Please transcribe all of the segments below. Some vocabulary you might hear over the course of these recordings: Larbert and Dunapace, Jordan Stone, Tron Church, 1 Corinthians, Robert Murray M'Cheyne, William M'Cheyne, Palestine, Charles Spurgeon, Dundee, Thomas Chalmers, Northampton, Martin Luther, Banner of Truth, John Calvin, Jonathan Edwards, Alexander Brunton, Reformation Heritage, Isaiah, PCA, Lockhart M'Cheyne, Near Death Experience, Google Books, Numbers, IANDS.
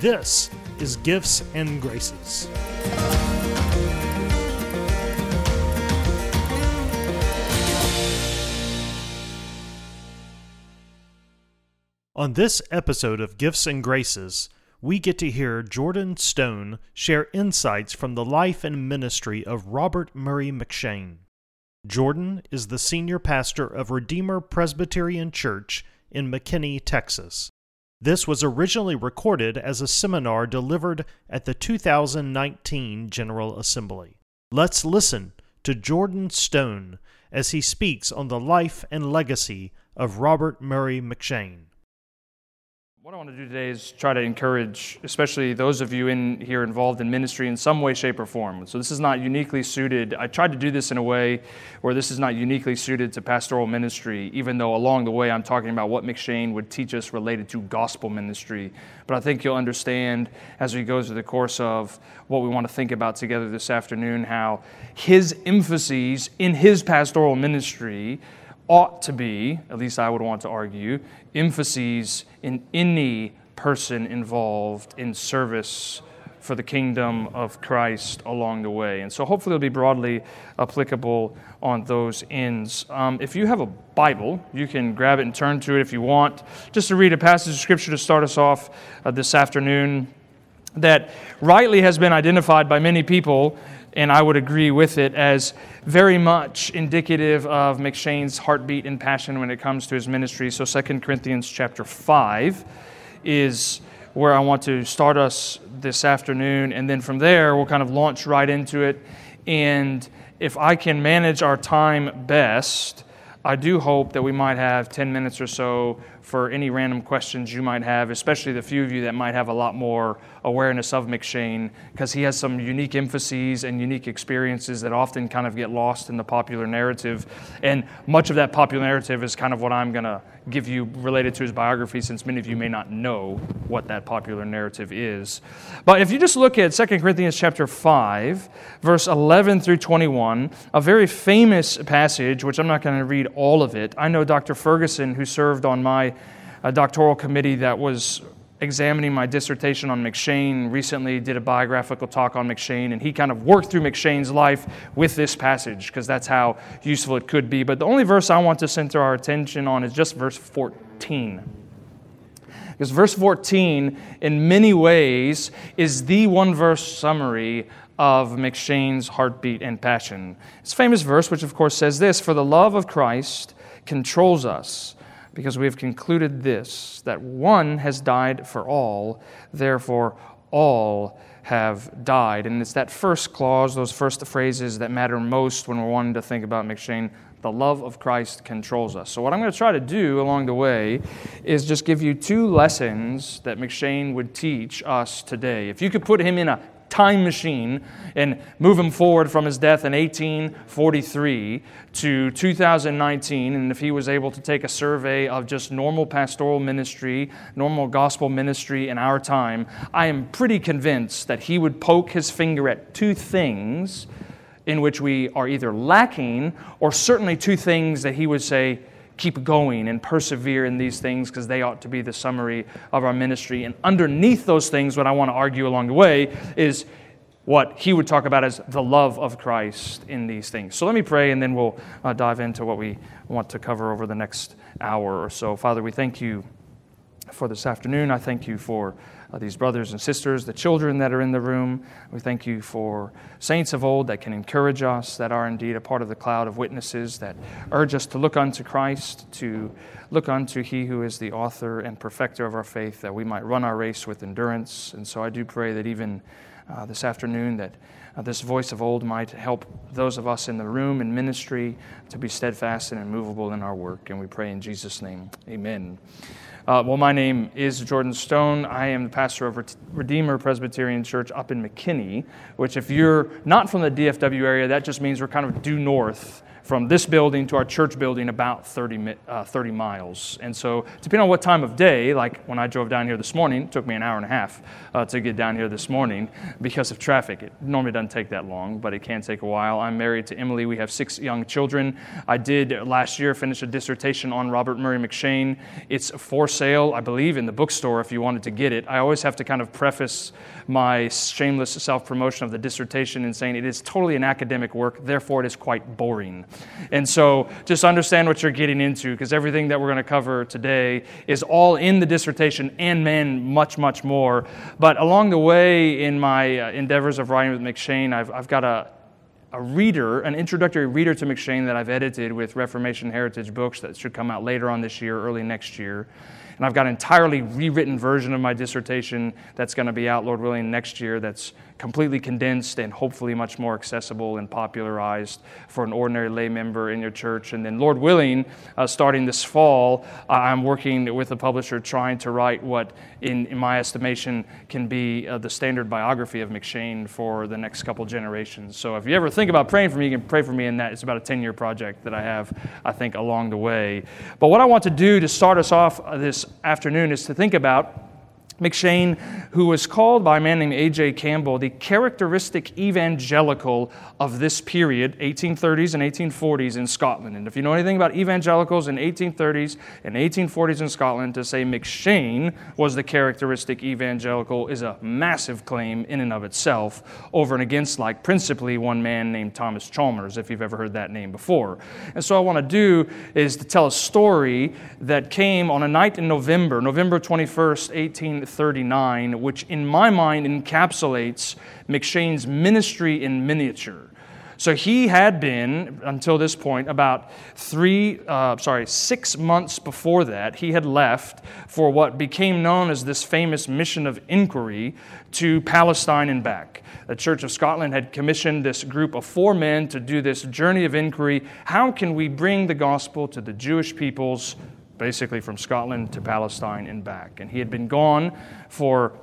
This is Gifts and Graces. On this episode of Gifts and Graces, we get to hear Jordan Stone share insights from the life and ministry of Robert Murray M'Cheyne. Jordan is the senior pastor of Redeemer Presbyterian Church in McKinney, Texas. This was originally recorded as a seminar delivered at the 2019 General Assembly. Let's listen to Jordan Stone as he speaks on the life and legacy of Robert Murray M'Cheyne. What I want to do today is try to encourage, especially those of you in here involved in ministry in some way, shape, or form. So this is not uniquely suited. I tried to do this in a way where this is not uniquely suited to pastoral ministry, even though along the way I'm talking about what M'Cheyne would teach us related to gospel ministry. But I think you'll understand as we go through the course of what we want to think about together this afternoon, how his emphases in his pastoral ministry ought to be, at least I would want to argue, emphases in any person involved in service for the kingdom of Christ along the way. And so hopefully it'll be broadly applicable on those ends. If you have a Bible, you can grab it and turn to it if you want, just to read a passage of Scripture to start us off this afternoon that rightly has been identified by many people, and I would agree with it, as very much indicative of M'Cheyne's heartbeat and passion when it comes to his ministry. So 2 Corinthians chapter 5 is where I want to start us this afternoon, and then from there we'll kind of launch right into it. And if I can manage our time best, I do hope that we might have 10 minutes or so for any random questions you might have, especially the few of you that might have a lot more awareness of M'Cheyne, because he has some unique emphases and unique experiences that often kind of get lost in the popular narrative. And much of that popular narrative is kind of what I'm going to give you related to his biography, since many of you may not know what that popular narrative is. But if you just look at 2 Corinthians chapter 5, verse 11 through 21, a very famous passage, which I'm not going to read all of it. I know Dr. Ferguson, who served on my doctoral committee that was examining my dissertation on M'Cheyne, recently did a biographical talk on M'Cheyne, and he kind of worked through M'Cheyne's life with this passage, because that's how useful it could be. But the only verse I want to center our attention on is just verse 14. Because verse 14, in many ways, is the one-verse summary of M'Cheyne's heartbeat and passion. It's a famous verse, which of course says this: "For the love of Christ controls us, because we have concluded this, that one has died for all, therefore all have died." And it's that first clause, those first phrases, that matter most when we're wanting to think about M'Cheyne. The love of Christ controls us. So what I'm going to try to do along the way is just give you two lessons that M'Cheyne would teach us today. If you could put him in a time machine and move him forward from his death in 1843 to 2019, and if he was able to take a survey of just normal pastoral ministry, normal gospel ministry in our time, I am pretty convinced that he would poke his finger at two things in which we are either lacking, or certainly two things that he would say, keep going and persevere in these things, because they ought to be the summary of our ministry. And underneath those things, what I want to argue along the way is what he would talk about as the love of Christ in these things. So let me pray, and then we'll dive into what we want to cover over the next hour or so. Father, we thank you for this afternoon. I thank you for these brothers and sisters, the children that are in the room. We thank you for saints of old that can encourage us, that are indeed a part of the cloud of witnesses, that urge us to look unto Christ, to look unto He who is the author and perfecter of our faith, that we might run our race with endurance. And so I do pray that even this afternoon, that this voice of old might help those of us in the room and ministry to be steadfast and immovable in our work. And we pray in Jesus' name, amen. Well, my name is Jordan Stone. I am the pastor of Redeemer Presbyterian Church up in McKinney, which if you're not from the DFW area, that just means we're kind of due north from this building to our church building, about 30 miles. And so depending on what time of day, like when I drove down here this morning, it took me an hour and a half to get down here this morning because of traffic. It normally doesn't take that long, but it can take a while. I'm married to Emily. We have 6 young children. I did last year finish a dissertation on Robert Murray M'Cheyne. It's for sale, I believe, in the bookstore if you wanted to get it. I always have to kind of preface my shameless self-promotion of the dissertation in saying it is totally an academic work, therefore it is quite boring. And so just understand what you're getting into, because everything that we're going to cover today is all in the dissertation and much, much more. But along the way in my endeavors of writing with M'Cheyne, I've got a reader, an introductory reader to M'Cheyne that I've edited with Reformation Heritage Books that should come out later on this year, early next year. And I've got an entirely rewritten version of my dissertation that's going to be out, Lord willing, next year, that's completely condensed and hopefully much more accessible and popularized for an ordinary lay member in your church. And then, Lord willing, starting this fall, I'm working with a publisher trying to write what, in my estimation, can be the standard biography of M'Cheyne for the next couple generations. So if you ever think about praying for me, you can pray for me in that. It's about a 10-year project that I have, I think, along the way. But what I want to do to start us off this afternoon is to think about M'Cheyne, who was called by a man named A.J. Campbell the characteristic evangelical of this period, 1830s and 1840s in Scotland. And if you know anything about evangelicals in 1830s and 1840s in Scotland, to say M'Cheyne was the characteristic evangelical is a massive claim in and of itself, over and against, like, principally one man named Thomas Chalmers, if you've ever heard that name before. And so what I want to do is to tell a story that came on a night in November 21st, 1839, which in my mind encapsulates M'Cheyne's ministry in miniature. So he had been, until this point, about 6 months before that, he had left for what became known as this famous mission of inquiry to Palestine and back. The Church of Scotland had commissioned this group of 4 men to do this journey of inquiry. How can we bring the gospel to the Jewish peoples, basically from Scotland to Palestine and back? And he had been gone for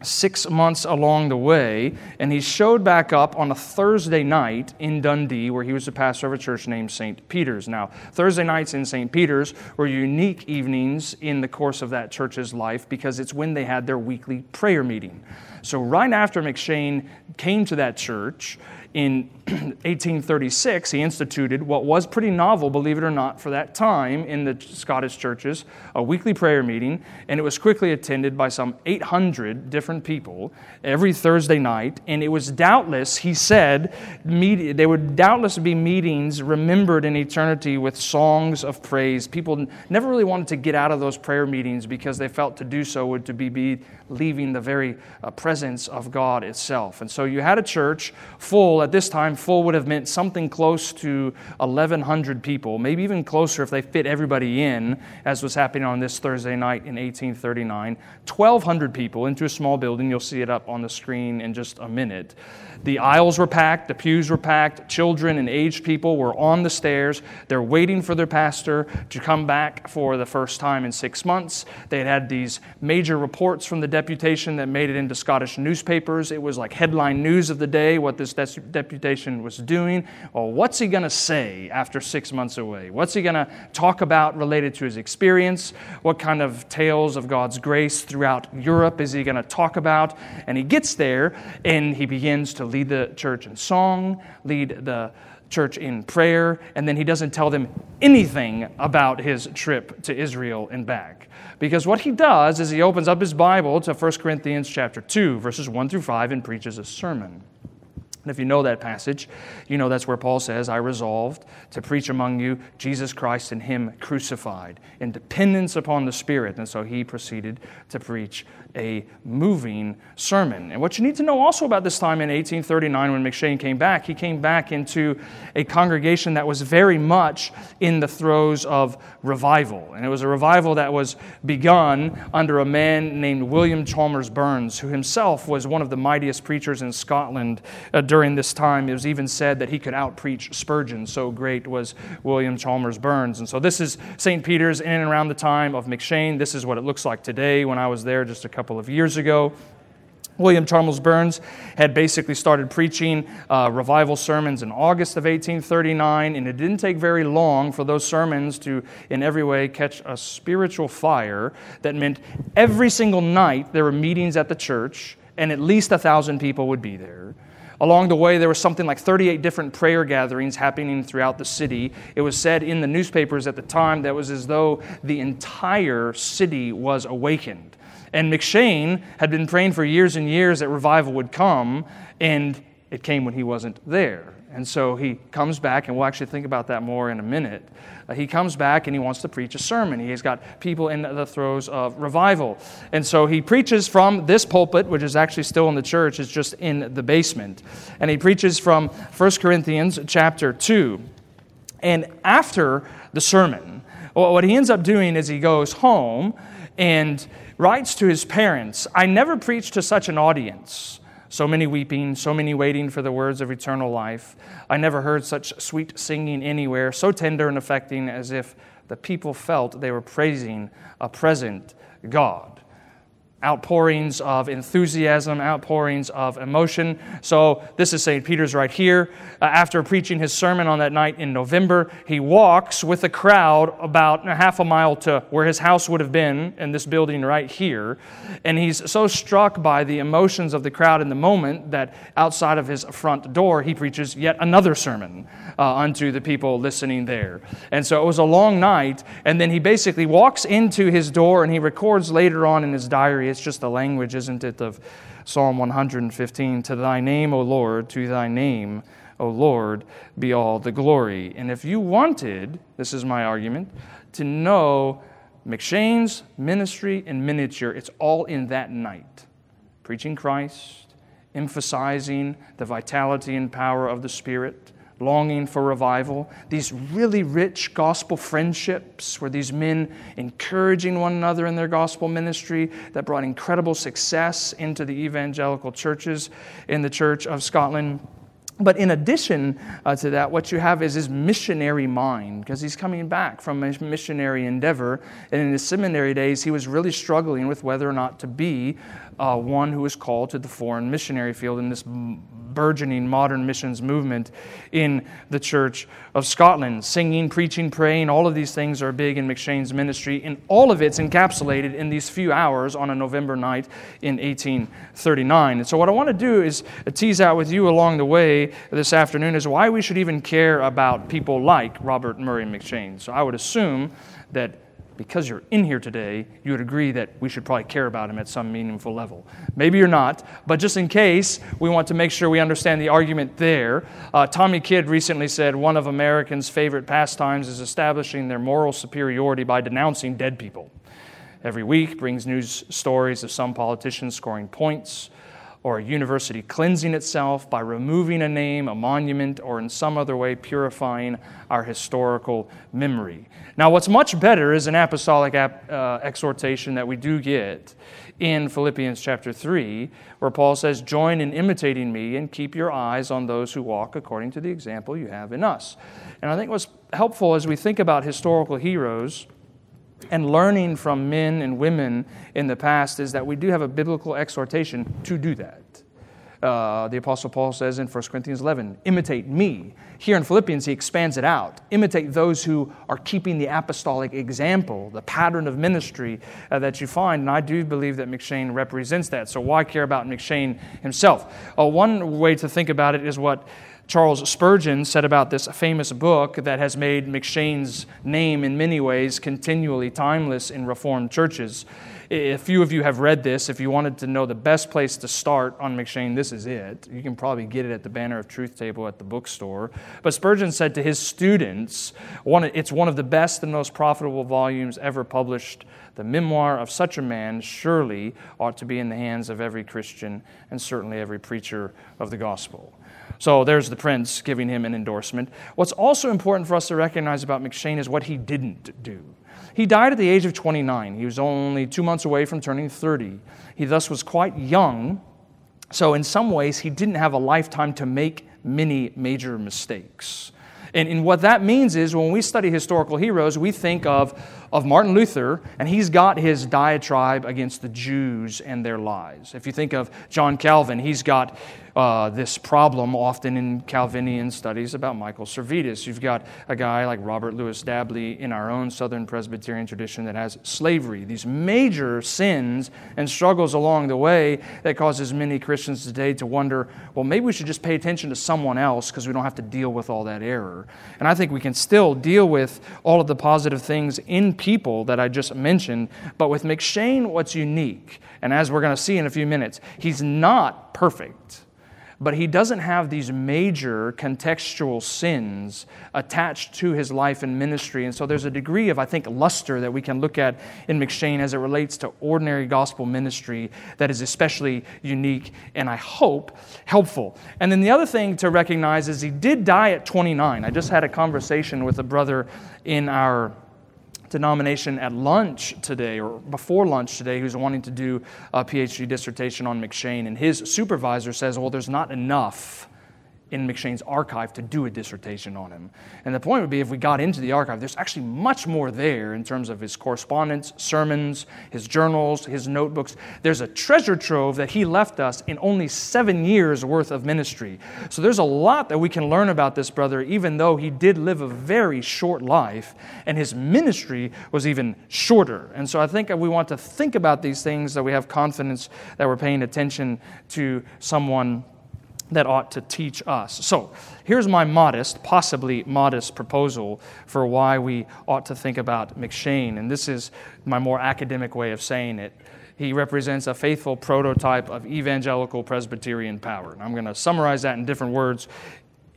6 months along the way, and he showed back up on a Thursday night in Dundee, where he was the pastor of a church named St. Peter's. Now, Thursday nights in St. Peter's were unique evenings in the course of that church's life, because it's when they had their weekly prayer meeting. So right after M'Cheyne came to that church in 1836, he instituted what was pretty novel, believe it or not, for that time in the Scottish churches, a weekly prayer meeting, and it was quickly attended by some 800 different people every Thursday night, and it was doubtless, he said, they would doubtless be meetings remembered in eternity with songs of praise. People never really wanted to get out of those prayer meetings because they felt to do so would to be leaving the very presence of God itself. And so you had a church full, at this time, full would have meant something close to 1,100 people, maybe even closer if they fit everybody in, as was happening on this Thursday night in 1839. 1,200 people into a small building. You'll see it up on the screen in just a minute. The aisles were packed, the pews were packed, children and aged people were on the stairs. They're waiting for their pastor to come back for the first time in 6 months. They had had these major reports from the deputation that made it into Scottish newspapers. It was like headline news of the day, what this deputation was doing. Well, what's he going to say after 6 months away? What's he going to talk about related to his experience? What kind of tales of God's grace throughout Europe is he going to talk about? And he gets there, and he begins to lead the church in song, lead the church in prayer, and then he doesn't tell them anything about his trip to Israel and back. Because what he does is he opens up his Bible to 1 Corinthians chapter 2, verses 1 through 5, and preaches a sermon. And if you know that passage, you know that's where Paul says, I resolved to preach among you Jesus Christ and Him crucified, in dependence upon the Spirit. And so he proceeded to preach a moving sermon. And what you need to know also about this time in 1839 when M'Cheyne came back, he came back into a congregation that was very much in the throes of revival. And it was a revival that was begun under a man named William Chalmers Burns, who himself was one of the mightiest preachers in Scotland during this time. It was even said that he could out-preach Spurgeon, so great was William Chalmers Burns. And so this is St. Peter's in and around the time of M'Cheyne. This is what it looks like today. When I was there just a couple of years ago, William Chalmers Burns had basically started preaching revival sermons in August of 1839, and it didn't take very long for those sermons to, in every way, catch a spiritual fire that meant every single night there were meetings at the church, and at least 1,000 people would be there. Along the way, there was something like 38 different prayer gatherings happening throughout the city. It was said in the newspapers at the time that it was as though the entire city was awakened. And M'Cheyne had been praying for years and years that revival would come, and it came when he wasn't there. And so he comes back, and we'll actually think about that more in a minute. He comes back, and he wants to preach a sermon. He's got people in the throes of revival. And so he preaches from this pulpit, which is actually still in the church. It's just in the basement. And he preaches from 1 Corinthians chapter 2. And after the sermon, what he ends up doing is he goes home and writes to his parents, I never preached to such an audience. So many weeping, so many waiting for the words of eternal life. I never heard such sweet singing anywhere, so tender and affecting as if the people felt they were praising a present God. Outpourings of enthusiasm, outpourings of emotion. So this is St. Peter's right here. After preaching his sermon on that night in November, he walks with the crowd about a half a mile to where his house would have been in this building right here. And he's so struck by the emotions of the crowd in the moment that outside of his front door, he preaches yet another sermon unto the people listening there. And so it was a long night. And then he basically walks into his door, and he records later on in his diary. It's just the language, isn't it, of Psalm 115, to thy name, O Lord, to thy name, O Lord, be all the glory. And if you wanted, this is my argument, to know M'Cheyne's ministry in miniature, it's all in that night. Preaching Christ, emphasizing the vitality and power of the Spirit, longing for revival, these really rich gospel friendships where these men encouraging one another in their gospel ministry that brought incredible success into the evangelical churches in the Church of Scotland. But in addition to that, what you have is his missionary mind, because he's coming back from a missionary endeavor. And in his seminary days, he was really struggling with whether or not to be one who was called to the foreign missionary field in this burgeoning modern missions movement in the Church of Scotland. Singing, preaching, praying, all of these things are big in M'Cheyne's ministry, and all of it's encapsulated in these few hours on a November night in 1839. And so what I want to do is tease out with you along the way this afternoon is why we should even care about people like Robert Murray M'Cheyne. So I would assume that because you're in here today, you would agree that we should probably care about him at some meaningful level. Maybe you're not, but just in case, we want to make sure we understand the argument there. Tommy Kidd recently said one of Americans' favorite pastimes is establishing their moral superiority by denouncing dead people. Every week brings news stories of some politician scoring points, or a university cleansing itself by removing a name, a monument, or in some other way purifying our historical memory. Now, what's much better is an apostolic exhortation that we do get in Philippians chapter 3, where Paul says, join in imitating me and keep your eyes on those who walk according to the example you have in us. And I think what's helpful as we think about historical heroes and learning from men and women in the past is that we do have a biblical exhortation to do that. The Apostle Paul says in 1 Corinthians 11, imitate me. Here in Philippians, he expands it out. Imitate those who are keeping the apostolic example, the pattern of ministry that you find. And I do believe that M'Cheyne represents that. So why care about M'Cheyne himself? One way to think about it is what Charles Spurgeon said about this famous book that has made M'Cheyne's name in many ways continually timeless in Reformed churches. a few of you have read this. If you wanted to know the best place to start on M'Cheyne, this is it. You can probably get it at the Banner of Truth table at the bookstore. But Spurgeon said to his students, it's one of the best and most profitable volumes ever published. The memoir of such a man surely ought to be in the hands of every Christian and certainly every preacher of the gospel. So there's the prince giving him an endorsement. What's also important for us to recognize about M'Cheyne is what he didn't do. He died at the age of 29. He was only 2 months away from turning 30. He thus was quite young, so in some ways he didn't have a lifetime to make many major mistakes. And what that means is when we study historical heroes, we think of Martin Luther, and he's got his diatribe against the Jews and their lies. If you think of John Calvin, he's got this problem often in Calvinian studies about Michael Servetus. You've got a guy like Robert Louis Dabley in our own Southern Presbyterian tradition that has slavery, these major sins and struggles along the way that causes many Christians today to wonder, well, maybe we should just pay attention to someone else because we don't have to deal with all that error. And I think we can still deal with all of the positive things in people that I just mentioned, but with M'Cheyne, what's unique, and as we're going to see in a few minutes, he's not perfect. But he doesn't have these major contextual sins attached to his life and ministry. And so there's a degree of, I think, luster that we can look at in M'Cheyne as it relates to ordinary gospel ministry that is especially unique and, I hope, helpful. And then the other thing to recognize is he did die at 29. I just had a conversation with a brother in our denomination at lunch today, or before lunch today, who's wanting to do a PhD dissertation on M'Cheyne, and his supervisor says, well, there's not enough in M'Cheyne's archive to do a dissertation on him. And the point would be, if we got into the archive, there's actually much more there in terms of his correspondence, sermons, his journals, his notebooks. There's a treasure trove that he left us in only 7 years' worth of ministry. So there's a lot that we can learn about this brother, even though he did live a very short life, and his ministry was even shorter. And so I think we want to think about these things, that we have confidence that we're paying attention to someone that ought to teach us. So here's my modest, possibly modest proposal for why we ought to think about M'Cheyne, and this is my more academic way of saying it. He represents a faithful prototype of evangelical Presbyterian power. And I'm going to summarize that in different words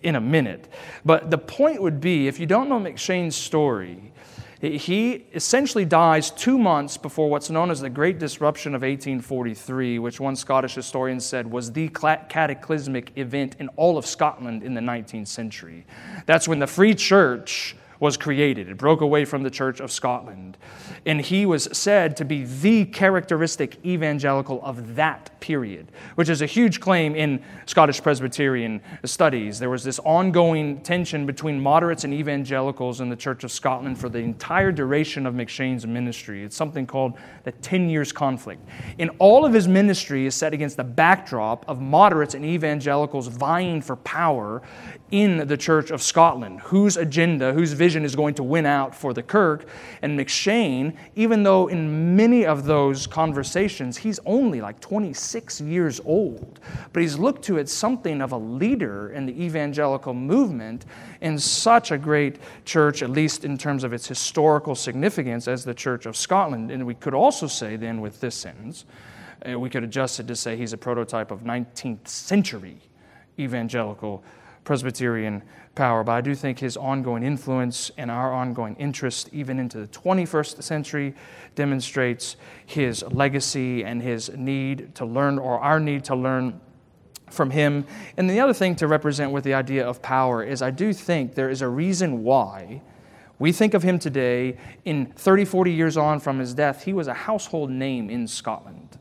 in a minute. But the point would be, if you don't know M'Cheyne's story, he essentially dies 2 months before what's known as the Great Disruption of 1843, which one Scottish historian said was the cataclysmic event in all of Scotland in the 19th century. That's when the Free Church was created. It broke away from the Church of Scotland. And he was said to be the characteristic evangelical of that period, which is a huge claim in Scottish Presbyterian studies. There was this ongoing tension between moderates and evangelicals in the Church of Scotland for the entire duration of M'Cheyne's ministry. It's something called the 10 Years' Conflict. And all of his ministry is set against the backdrop of moderates and evangelicals vying for power in the Church of Scotland. Whose agenda, whose vision is going to win out for the Kirk. And M'Cheyne, even though in many of those conversations, he's only like 26 years old, but he's looked to as something of a leader in the evangelical movement in such a great church, at least in terms of its historical significance as the Church of Scotland. And we could also say then with this sentence, we could adjust it to say he's a prototype of 19th century evangelical Presbyterian power, but I do think his ongoing influence and our ongoing interest even into the 21st century demonstrates his legacy and his need to learn, or our need to learn from him. And the other thing to represent with the idea of power is I do think there is a reason why we think of him today in 30, 40 years on from his death. He was a household name in Scotland.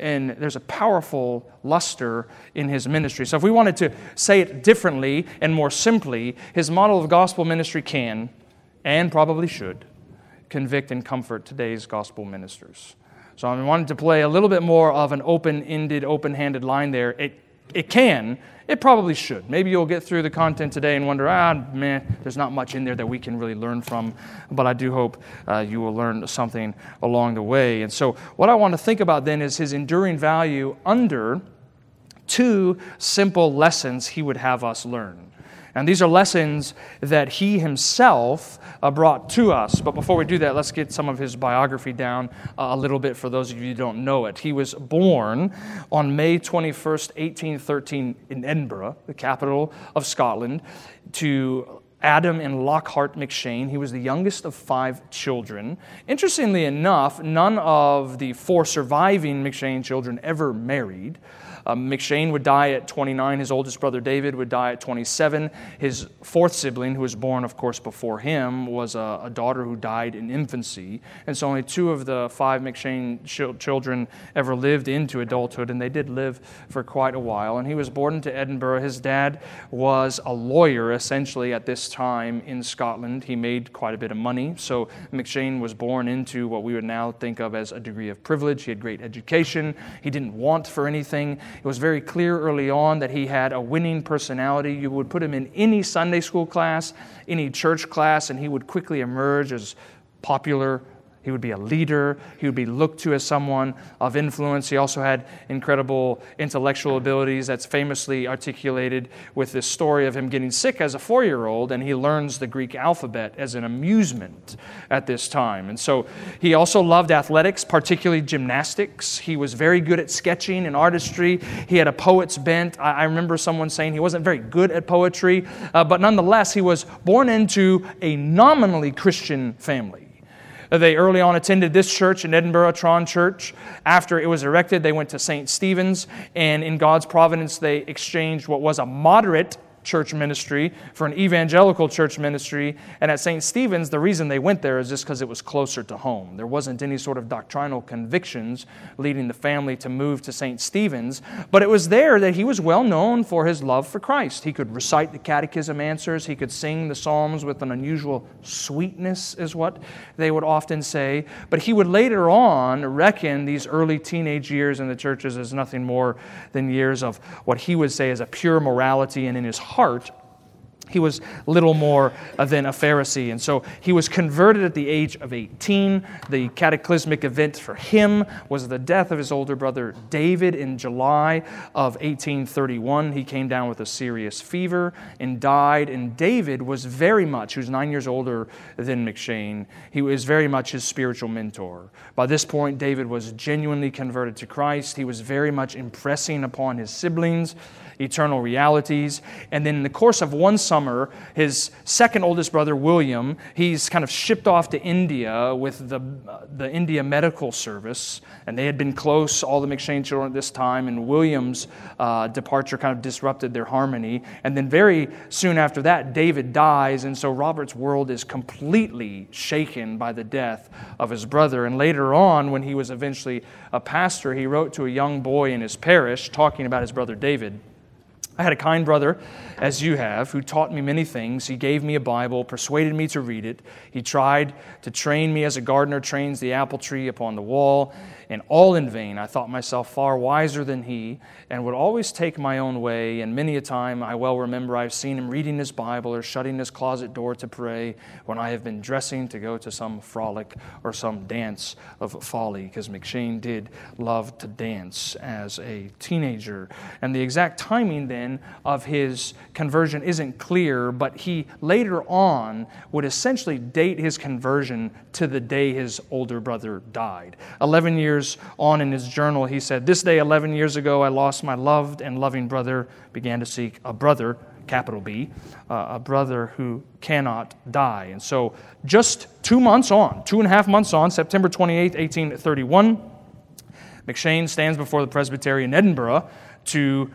And there's a powerful luster in his ministry. So if we wanted to say it differently and more simply, his model of gospel ministry can, and probably should, convict and comfort today's gospel ministers. So I wanted to play a little bit more of an open-ended, open-handed line there. It can, it probably should. Maybe you'll get through the content today and wonder, there's not much in there that we can really learn from, but I do hope you will learn something along the way. And so what I want to think about then is his enduring value under two simple lessons he would have us learn. And these are lessons that he himself brought to us. But before we do that, let's get some of his biography down a little bit for those of you who don't know it. He was born on May 21st, 1813 in Edinburgh, the capital of Scotland, to Adam and Lockhart M'Cheyne. He was the youngest of 5 children. Interestingly enough, none of the 4 surviving M'Cheyne children ever married. M'Cheyne would die at 29. His oldest brother David would die at 27. His 4th sibling, who was born, of course, before him, was a daughter who died in infancy. And so only 2 of the 5 M'Cheyne children ever lived into adulthood, and they did live for quite a while. And he was born into Edinburgh. His dad was a lawyer, essentially, at this time in Scotland. He made quite a bit of money. So M'Cheyne was born into what we would now think of as a degree of privilege. He had great education. He didn't want for anything. It was very clear early on that he had a winning personality. You would put him in any Sunday school class, any church class, and he would quickly emerge as popular. He would be a leader. He would be looked to as someone of influence. He also had incredible intellectual abilities that's famously articulated with this story of him getting sick as a 4-year-old, and he learns the Greek alphabet as an amusement at this time. And so he also loved athletics, particularly gymnastics. He was very good at sketching and artistry. He had a poet's bent. I remember someone saying he wasn't very good at poetry, but nonetheless, he was born into a nominally Christian family. They early on attended this church in Edinburgh, Tron Church. After it was erected, they went to St. Stephen's, and in God's providence, they exchanged what was a moderate church ministry for an evangelical church ministry. And at St. Stephen's, the reason they went there is just because it was closer to home. There wasn't any sort of doctrinal convictions leading the family to move to St. Stephen's, but it was there that he was well known for his love for Christ. He could recite the catechism answers. He could sing the Psalms with an unusual sweetness, is what they would often say. But he would later on reckon these early teenage years in the churches as nothing more than years of what he would say is a pure morality, and in his heart, he was little more than a Pharisee. And so he was converted at the age of 18. The cataclysmic event for him was the death of his older brother David in July of 1831. He came down with a serious fever and died. And David was very much, who's 9 years older than M'Cheyne, he was very much his spiritual mentor. By this point, David was genuinely converted to Christ. He was very much impressing upon his siblings eternal realities. And then in the course of one summer, his second oldest brother, William, he's kind of shipped off to India with the India Medical Service, and they had been close, all the M'Cheyne children at this time, and William's departure kind of disrupted their harmony. And then very soon after that, David dies, and so Robert's world is completely shaken by the death of his brother. And later on, when he was eventually a pastor, he wrote to a young boy in his parish talking about his brother David. I had a kind brother, as you have, who taught me many things. He gave me a Bible, persuaded me to read it. He tried to train me as a gardener trains the apple tree upon the wall, and all in vain. I thought myself far wiser than he, and would always take my own way, and many a time I well remember I've seen him reading his Bible or shutting his closet door to pray when I have been dressing to go to some frolic or some dance of folly, because M'Cheyne did love to dance as a teenager. And the exact timing then of his conversion isn't clear, but he later on would essentially date his conversion to the day his older brother died. 11 years on in his journal, he said, "This day 11 years ago, I lost my loved and loving brother, began to seek a brother, capital B, a brother who cannot die." And so just 2.5 months on, September 28, 1831, M'Cheyne stands before the presbytery in Edinburgh to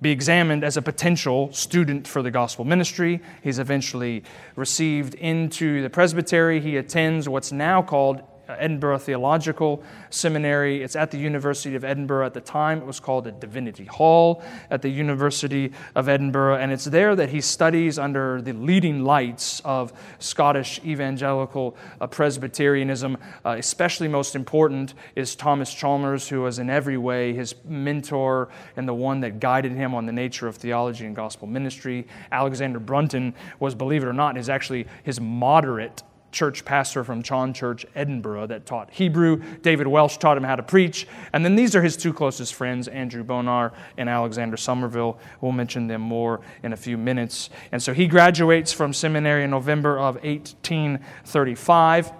be examined as a potential student for the gospel ministry. He's eventually received into the presbytery. He attends what's now called Edinburgh Theological Seminary. It's at the University of Edinburgh. At the time, it was called a Divinity Hall at the University of Edinburgh, and it's there that he studies under the leading lights of Scottish evangelical Presbyterianism. Especially most important is Thomas Chalmers, who was in every way his mentor and the one that guided him on the nature of theology and gospel ministry. Alexander Brunton was, believe it or not, is actually his moderate church pastor from Chon Church, Edinburgh, that taught Hebrew. David Welsh taught him how to preach. And then these are his two closest friends, Andrew Bonar and Alexander Somerville. We'll mention them more in a few minutes. And so he graduates from seminary in November of 1835.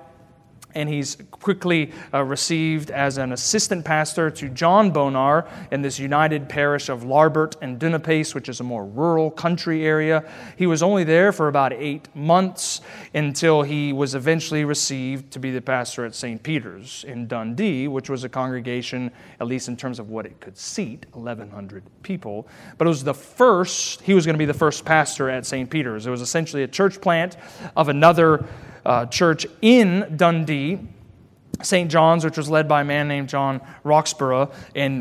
And he's quickly received as an assistant pastor to John Bonar in this united parish of Larbert and Dunapace, which is a more rural country area. He was only there for about 8 months until he was eventually received to be the pastor at St. Peter's in Dundee, which was a congregation, at least in terms of what it could seat, 1,100 people. But it was he was going to be the first pastor at St. Peter's. It was essentially a church plant of another church in Dundee, St. John's, which was led by a man named John Roxburgh, and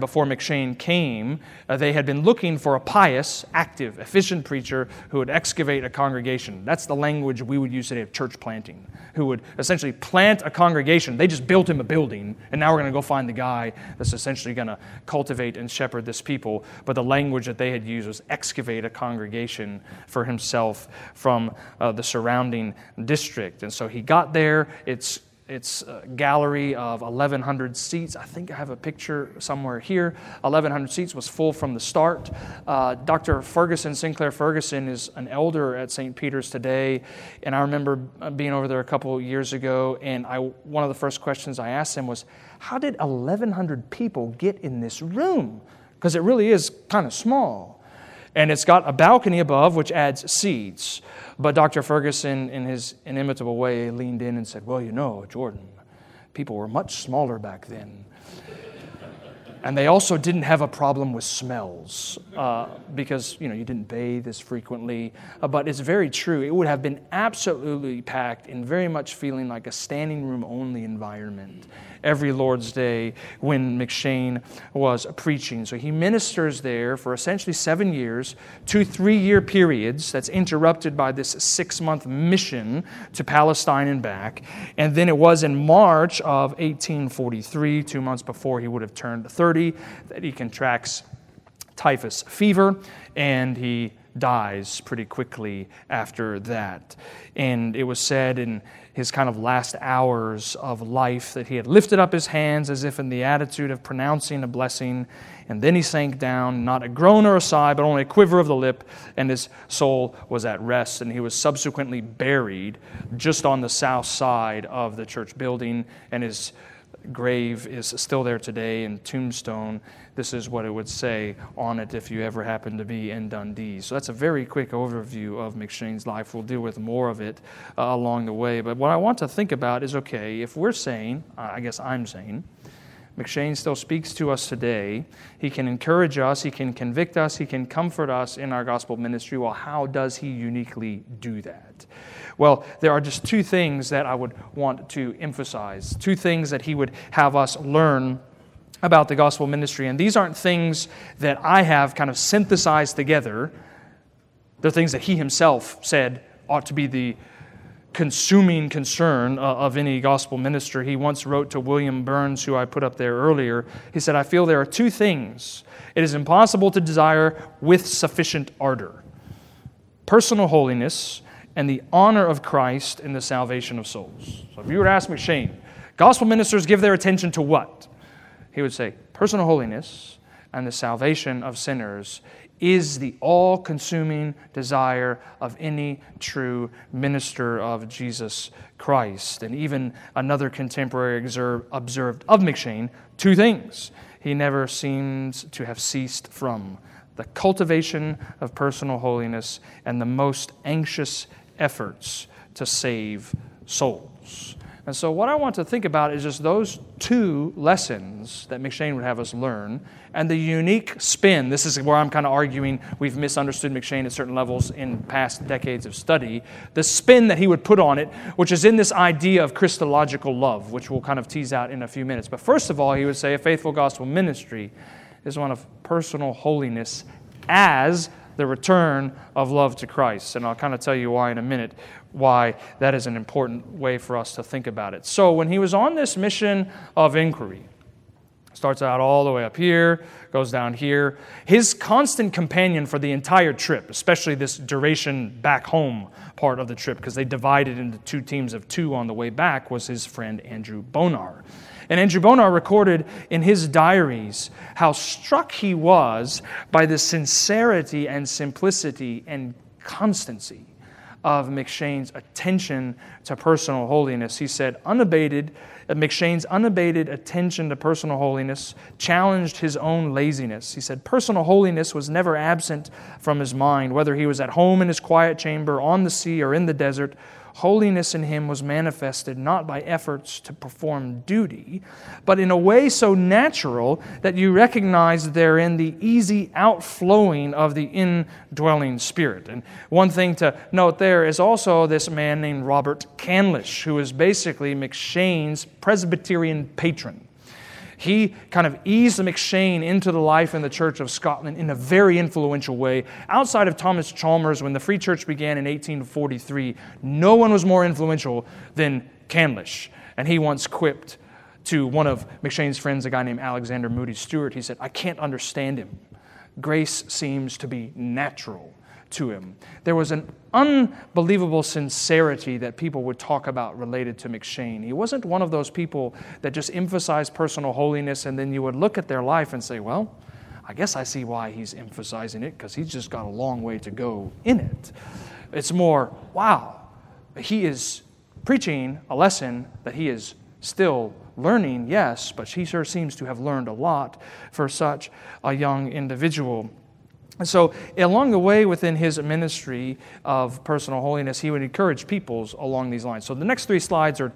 before M'Cheyne came, they had been looking for a pious, active, efficient preacher who would excavate a congregation. That's the language we would use today of church planting, who would essentially plant a congregation. They just built him a building, and now we're going to go find the guy that's essentially going to cultivate and shepherd this people. But the language that they had used was excavate a congregation for himself from the surrounding district. And so he got there. It's a gallery of 1,100 seats. I think I have a picture somewhere here. 1,100 seats was full from the start. Dr. Sinclair Ferguson, is an elder at St. Peter's today, and I remember being over there a couple years ago, and one of the first questions I asked him was, how did 1,100 people get in this room? Because it really is kind of small. And it's got a balcony above, which adds seats. But Dr. Ferguson, in his inimitable way, leaned in and said, well, Jordan, people were much smaller back then. And they also didn't have a problem with smells because, you didn't bathe as frequently. But it's very true. It would have been absolutely packed and very much feeling like a standing room only environment every Lord's Day when M'Cheyne was preaching. So he ministers there for essentially 7 years, 2 3-year periods. That's interrupted by this 6-month mission to Palestine and back. And then it was in March of 1843, 2 months before he would have turned 30, that he contracts typhus fever, and he dies pretty quickly after that. And it was said in his kind of last hours of life that he had lifted up his hands as if in the attitude of pronouncing a blessing, and then he sank down, not a groan or a sigh, but only a quiver of the lip, and his soul was at rest. And he was subsequently buried just on the south side of the church building, and his grave is still there today in tombstone. This is what it would say on it if you ever happen to be in Dundee. So that's a very quick overview of M'Cheyne's life. We'll deal with more of it along the way. But what I want to think about is, if we're saying, I guess I'm saying, M'Cheyne still speaks to us today. He can encourage us, he can convict us, he can comfort us in our gospel ministry. Well, how does he uniquely do that? Well, there are just two things that I would want to emphasize, two things that he would have us learn about the gospel ministry. And these aren't things that I have kind of synthesized together. They're things that he himself said ought to be the consuming concern of any gospel minister. He once wrote to William Burns, who I put up there earlier. He said, I feel there are two things it is impossible to desire with sufficient ardor: personal holiness and the honor of Christ in the salvation of souls. So if you were to ask M'Cheyne, gospel ministers give their attention to what? He would say, personal holiness and the salvation of sinners is the all-consuming desire of any true minister of Jesus Christ. And even another contemporary observed of M'Cheyne, two things he never seems to have ceased from: the cultivation of personal holiness and the most anxious efforts to save souls. And so what I want to think about is just those two lessons that M'Cheyne would have us learn and the unique spin. This is where I'm kind of arguing we've misunderstood M'Cheyne at certain levels in past decades of study. The spin that he would put on it, which is in this idea of Christological love, which we'll kind of tease out in a few minutes. But first of all, he would say a faithful gospel ministry is one of personal holiness as the return of love to Christ. And I'll kind of tell you why in a minute, why that is an important way for us to think about it. So when he was on this mission of inquiry, Starts out all the way up here, goes down here. His constant companion for the entire trip, especially this duration back home part of the trip, because they divided into two teams of two on the way back, was his friend Andrew Bonar. And Andrew Bonar recorded in his diaries how struck he was by the sincerity and simplicity and constancy of M'Cheyne's attention to personal holiness. He said, M'Cheyne's unabated attention to personal holiness challenged his own laziness. He said, personal holiness was never absent from his mind, whether he was at home in his quiet chamber, on the sea, or in the desert. Holiness in him was manifested not by efforts to perform duty, but in a way so natural that you recognize therein the easy outflowing of the indwelling Spirit. And one thing to note there is also this man named Robert Canlish, who is basically M'Cheyne's Presbyterian patron. He kind of eased M'Cheyne into the life in the Church of Scotland in a very influential way. Outside of Thomas Chalmers, when the Free Church began in 1843, no one was more influential than Canlish. And he once quipped to one of M'Cheyne's friends, a guy named Alexander Moody Stewart, he said, "I can't understand him. Grace seems to be natural to him." There was an unbelievable sincerity that people would talk about related to M'Cheyne. He wasn't one of those people that just emphasized personal holiness and then you would look at their life and say, well, I guess I see why he's emphasizing it, because he's just got a long way to go in it. It's more, wow, he is preaching a lesson that he is still learning, yes, but he sure seems to have learned a lot for such a young individual. And so along the way within his ministry of personal holiness, he would encourage peoples along these lines. So the next three slides are,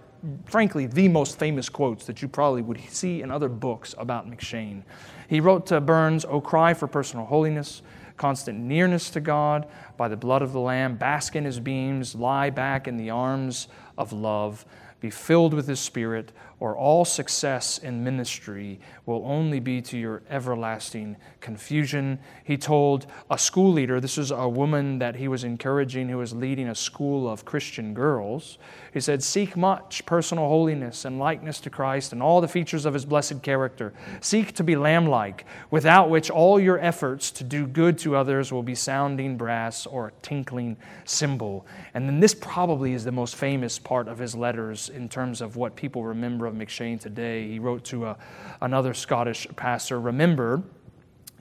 frankly, the most famous quotes that you probably would see in other books about M'Cheyne. He wrote to Burns, "O cry for personal holiness, constant nearness to God, by the blood of the Lamb, bask in His beams, lie back in the arms of love, be filled with His Spirit, or all success in ministry will only be to your everlasting confusion." He told a school leader, this is a woman that he was encouraging who was leading a school of Christian girls, he said, "Seek much personal holiness and likeness to Christ and all the features of His blessed character. Seek to be lamb-like, without which all your efforts to do good to others will be sounding brass or a tinkling cymbal." And then this probably is the most famous part of his letters in terms of what people remember of M'Cheyne today. He wrote to another Scottish pastor, "Remember,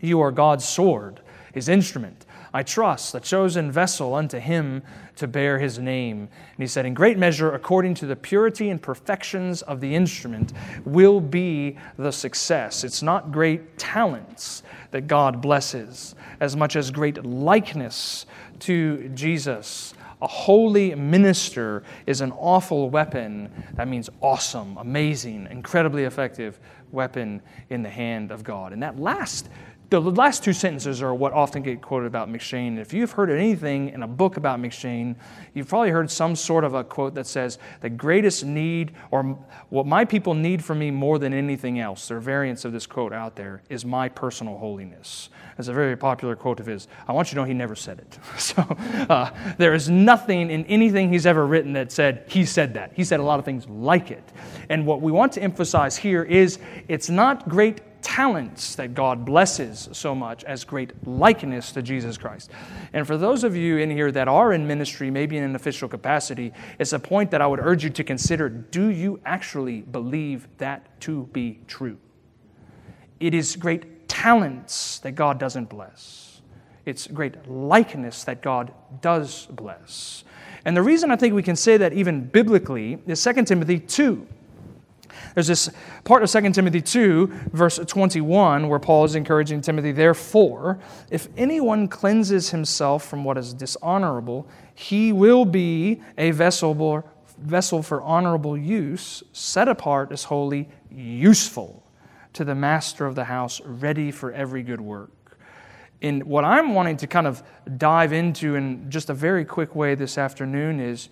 you are God's sword, His instrument. I trust, a chosen vessel unto Him to bear His name." And he said, "In great measure, according to the purity and perfections of the instrument, will be the success. It's not great talents that God blesses, as much as great likeness to Jesus. A holy minister is an awful weapon," that means awesome, amazing, incredibly effective weapon in the hand of God. And the last two sentences are what often get quoted about M'Cheyne. If you've heard anything in a book about M'Cheyne, you've probably heard some sort of a quote that says, "The greatest need, or what my people need from me more than anything else," there are variants of this quote out there, "is my personal holiness." That's a very popular quote of his. I want you to know he never said it. So there is nothing in anything he's ever written that said he said that. He said a lot of things like it. And what we want to emphasize here is it's not great talents that God blesses so much as great likeness to Jesus Christ. And for those of you in here that are in ministry, maybe in an official capacity, it's a point that I would urge you to consider. Do you actually believe that to be true? It is great talents that God doesn't bless. It's great likeness that God does bless. And the reason I think we can say that even biblically is 2 Timothy 2. There's this part of 2 Timothy 2, verse 21, where Paul is encouraging Timothy, "Therefore, if anyone cleanses himself from what is dishonorable, he will be a vessel for honorable use, set apart as holy, useful to the master of the house, ready for every good work." And what I'm wanting to kind of dive into in just a very quick way this afternoon is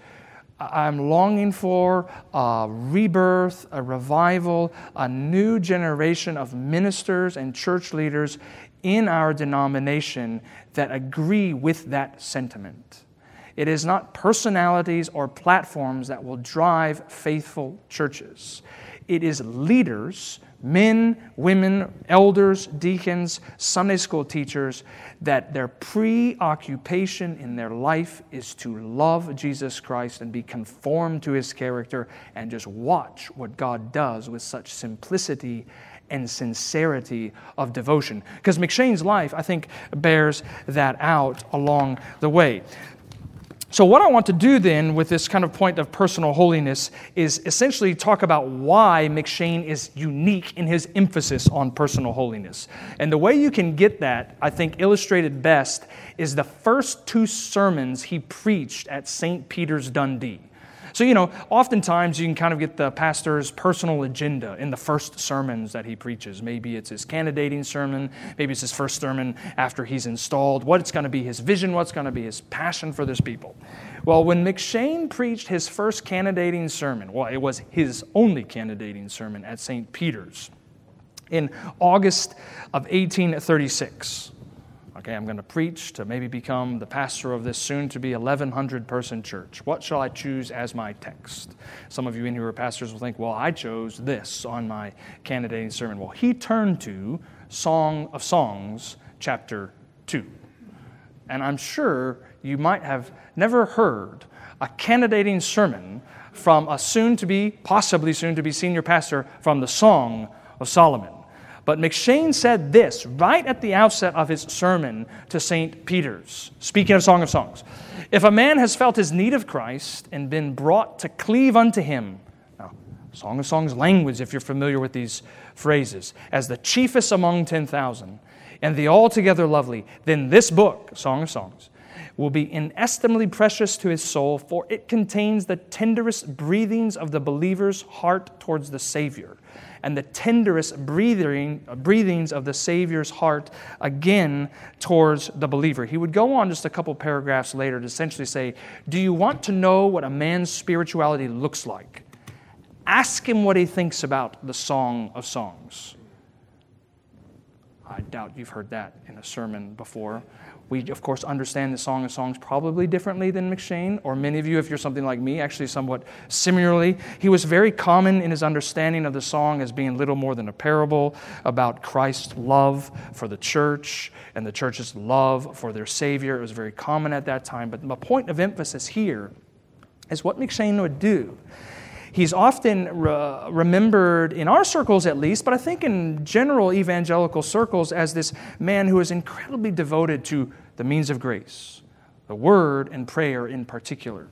I'm longing for a rebirth, a revival, a new generation of ministers and church leaders in our denomination that agree with that sentiment. It is not personalities or platforms that will drive faithful churches. It is leaders, men, women, elders, deacons, Sunday school teachers, that their preoccupation in their life is to love Jesus Christ and be conformed to His character, and just watch what God does with such simplicity and sincerity of devotion. Because M'Cheyne's life, I think, bears that out along the way. So what I want to do then with this kind of point of personal holiness is essentially talk about why M'Cheyne is unique in his emphasis on personal holiness. And the way you can get that, I think, illustrated best is the first two sermons he preached at St. Peter's, Dundee. So, you know, oftentimes you can kind of get the pastor's personal agenda in the first sermons that he preaches. Maybe it's his candidating sermon. Maybe it's his first sermon after he's installed. What's going to be his vision? What's going to be his passion for this people? Well, when M'Cheyne preached his first candidating sermon, well, it was his only candidating sermon at St. Peter's in August of 1836. Okay, I'm going to preach to maybe become the pastor of this soon-to-be 1,100-person church. What shall I choose as my text? Some of you in here who are pastors will think, well, I chose this on my candidating sermon. Well, he turned to Song of Songs, chapter 2. And I'm sure you might have never heard a candidating sermon from a soon-to-be, possibly soon-to-be senior pastor from the Song of Solomon. But M'Cheyne said this right at the outset of his sermon to St. Peter's, speaking of Song of Songs. If a man has felt his need of Christ and been brought to cleave unto Him, now, Song of Songs language, if you're familiar with these phrases, as the chiefest among 10,000 and the altogether lovely, then this book, Song of Songs, will be inestimably precious to his soul, for it contains the tenderest breathings of the believer's heart towards the Savior, and the tenderest breathings of the Savior's heart again towards the believer. He would go on just a couple paragraphs later to essentially say, do you want to know what a man's spirituality looks like? Ask him what he thinks about the Song of Songs. I doubt you've heard that in a sermon before. We, of course, understand the Song of Songs probably differently than M'Cheyne, or many of you, if you're something like me, actually somewhat similarly. He was very common in his understanding of the song as being little more than a parable about Christ's love for the church and the church's love for their Savior. It was very common at that time. But my point of emphasis here is what M'Cheyne would do. He's often remembered, in our circles at least, but I think in general evangelical circles, as this man who is incredibly devoted to the means of grace, the Word and prayer in particular.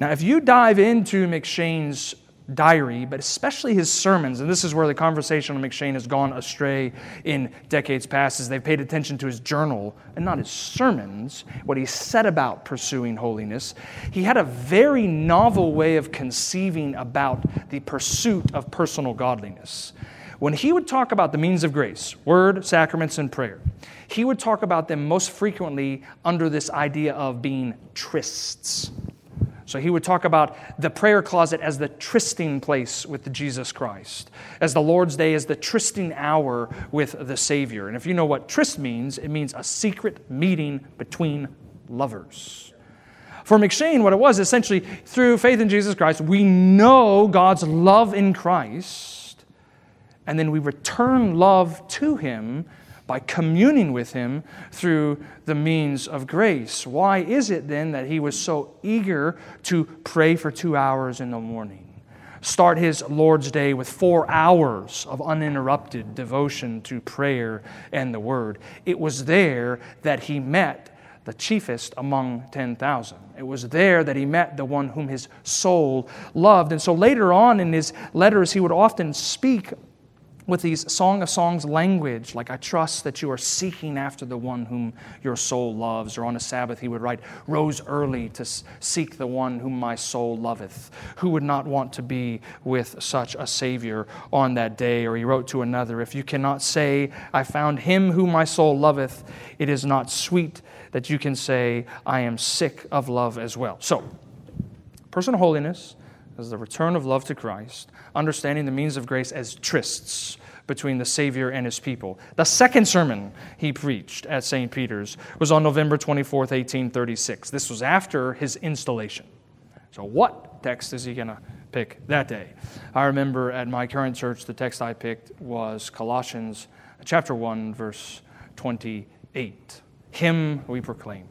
Now, if you dive into M'Cheyne's diary, but especially his sermons, and this is where the conversation on M'Cheyne has gone astray in decades past, is they've paid attention to his journal and not his sermons, what he said about pursuing holiness. He had a very novel way of conceiving about the pursuit of personal godliness. When he would talk about the means of grace, word, sacraments, and prayer, he would talk about them most frequently under this idea of being trysts. So he would talk about the prayer closet as the trysting place with Jesus Christ, as the Lord's Day as the trysting hour with the Savior. And if you know what tryst means, it means a secret meeting between lovers. For M'Cheyne, what it was essentially, through faith in Jesus Christ, we know God's love in Christ, and then we return love to Him by communing with Him through the means of grace. Why is it then that he was so eager to pray for 2 hours in the morning? Start his Lord's Day with 4 hours of uninterrupted devotion to prayer and the Word. It was there that he met the chiefest among 10,000. It was there that he met the one whom his soul loved. And so later on in his letters, he would often speak with these Song of Songs language, like, I trust that you are seeking after the one whom your soul loves. Or on a Sabbath, he would write, rose early to seek the one whom my soul loveth. Who would not want to be with such a Savior on that day? Or he wrote to another, if you cannot say, I found him whom my soul loveth, it is not sweet that you can say, I am sick of love as well. So, personal holiness as the return of love to Christ, understanding the means of grace as trysts between the Savior and His people. The second sermon he preached at St. Peter's was on November 24th, 1836. This was after his installation. So what text is he going to pick that day. I remember at my current church, the text I picked was Colossians chapter 1, verse 28. Him we proclaim,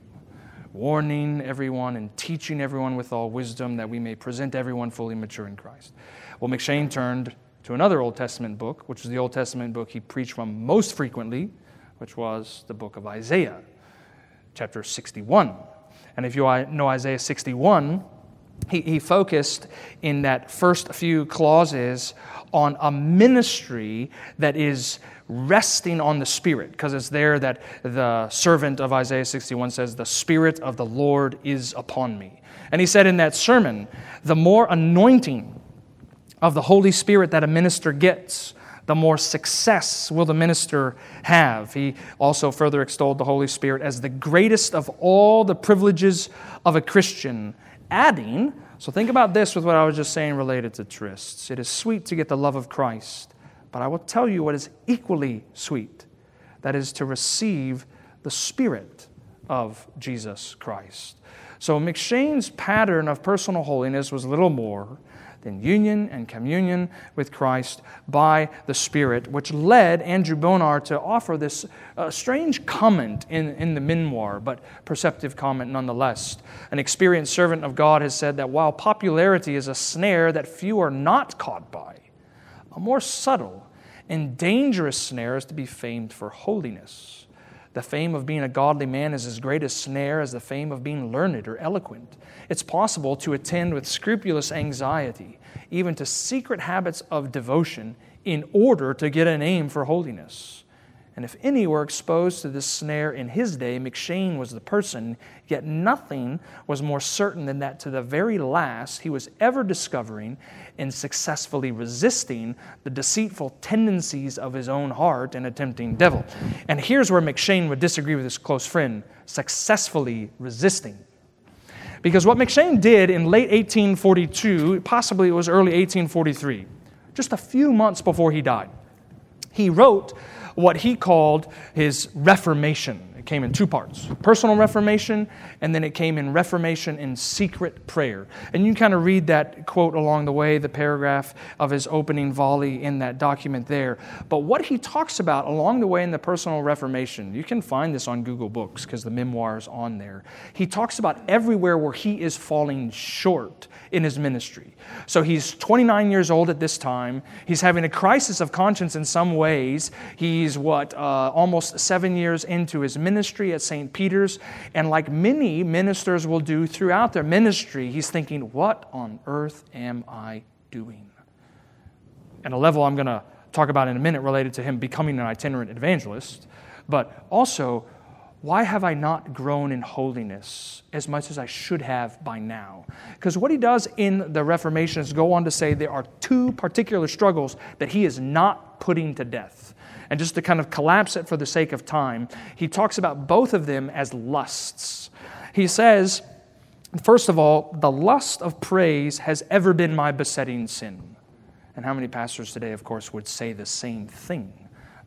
warning everyone and teaching everyone with all wisdom, that we may present everyone fully mature in Christ. Well, M'Cheyne turned to another Old Testament book, which was the Old Testament book he preached from most frequently, which was the book of Isaiah, chapter 61. And if you know Isaiah 61, he focused in that first few clauses on a ministry that is resting on the Spirit, because it's there that the servant of Isaiah 61 says, "The Spirit of the Lord is upon me." And he said in that sermon, the more anointing of the Holy Spirit that a minister gets, the more success will the minister have. He also further extolled the Holy Spirit as the greatest of all the privileges of a Christian, adding, so think about this with what I was just saying related to trysts. It is sweet to get the love of Christ, but I will tell you what is equally sweet, that is to receive the Spirit of Jesus Christ. So M'Cheyne's pattern of personal holiness was little more than union and communion with Christ by the Spirit, which led Andrew Bonar to offer this strange comment in the memoir, but perceptive comment nonetheless. An experienced servant of God has said that while popularity is a snare that few are not caught by, a more subtle and dangerous snare is to be famed for holiness. The fame of being a godly man is as great a snare as the fame of being learned or eloquent. It's possible to attend with scrupulous anxiety, even to secret habits of devotion, in order to get a name for holiness. And if any were exposed to this snare in his day, M'Cheyne was the person, yet nothing was more certain than that to the very last he was ever discovering and successfully resisting the deceitful tendencies of his own heart and a tempting devil. And here's where M'Cheyne would disagree with his close friend, successfully resisting. Because what M'Cheyne did in late 1842, possibly it was early 1843, just a few months before he died, he wrote what he called his Reformation. It came in two parts, personal reformation, and then it came in reformation in secret prayer. And you can kind of read that quote along the way, the paragraph of his opening volley in that document there. But what he talks about along the way in the personal reformation, you can find this on Google Books because the memoir's on there. He talks about everywhere where he is falling short in his ministry. So he's 29 years old at this time. He's having a crisis of conscience in some ways. He's almost 7 years into his ministry at St. Peter's, and like many ministers will do throughout their ministry, he's thinking, what on earth am I doing? And a level I'm going to talk about in a minute related to him becoming an itinerant evangelist, but also, why have I not grown in holiness as much as I should have by now? Because what he does in the Reformation is go on to say there are two particular struggles that he is not putting to death. And just to kind of collapse it for the sake of time, he talks about both of them as lusts. He says, first of all, the lust of praise has ever been my besetting sin. And how many pastors today, of course, would say the same thing?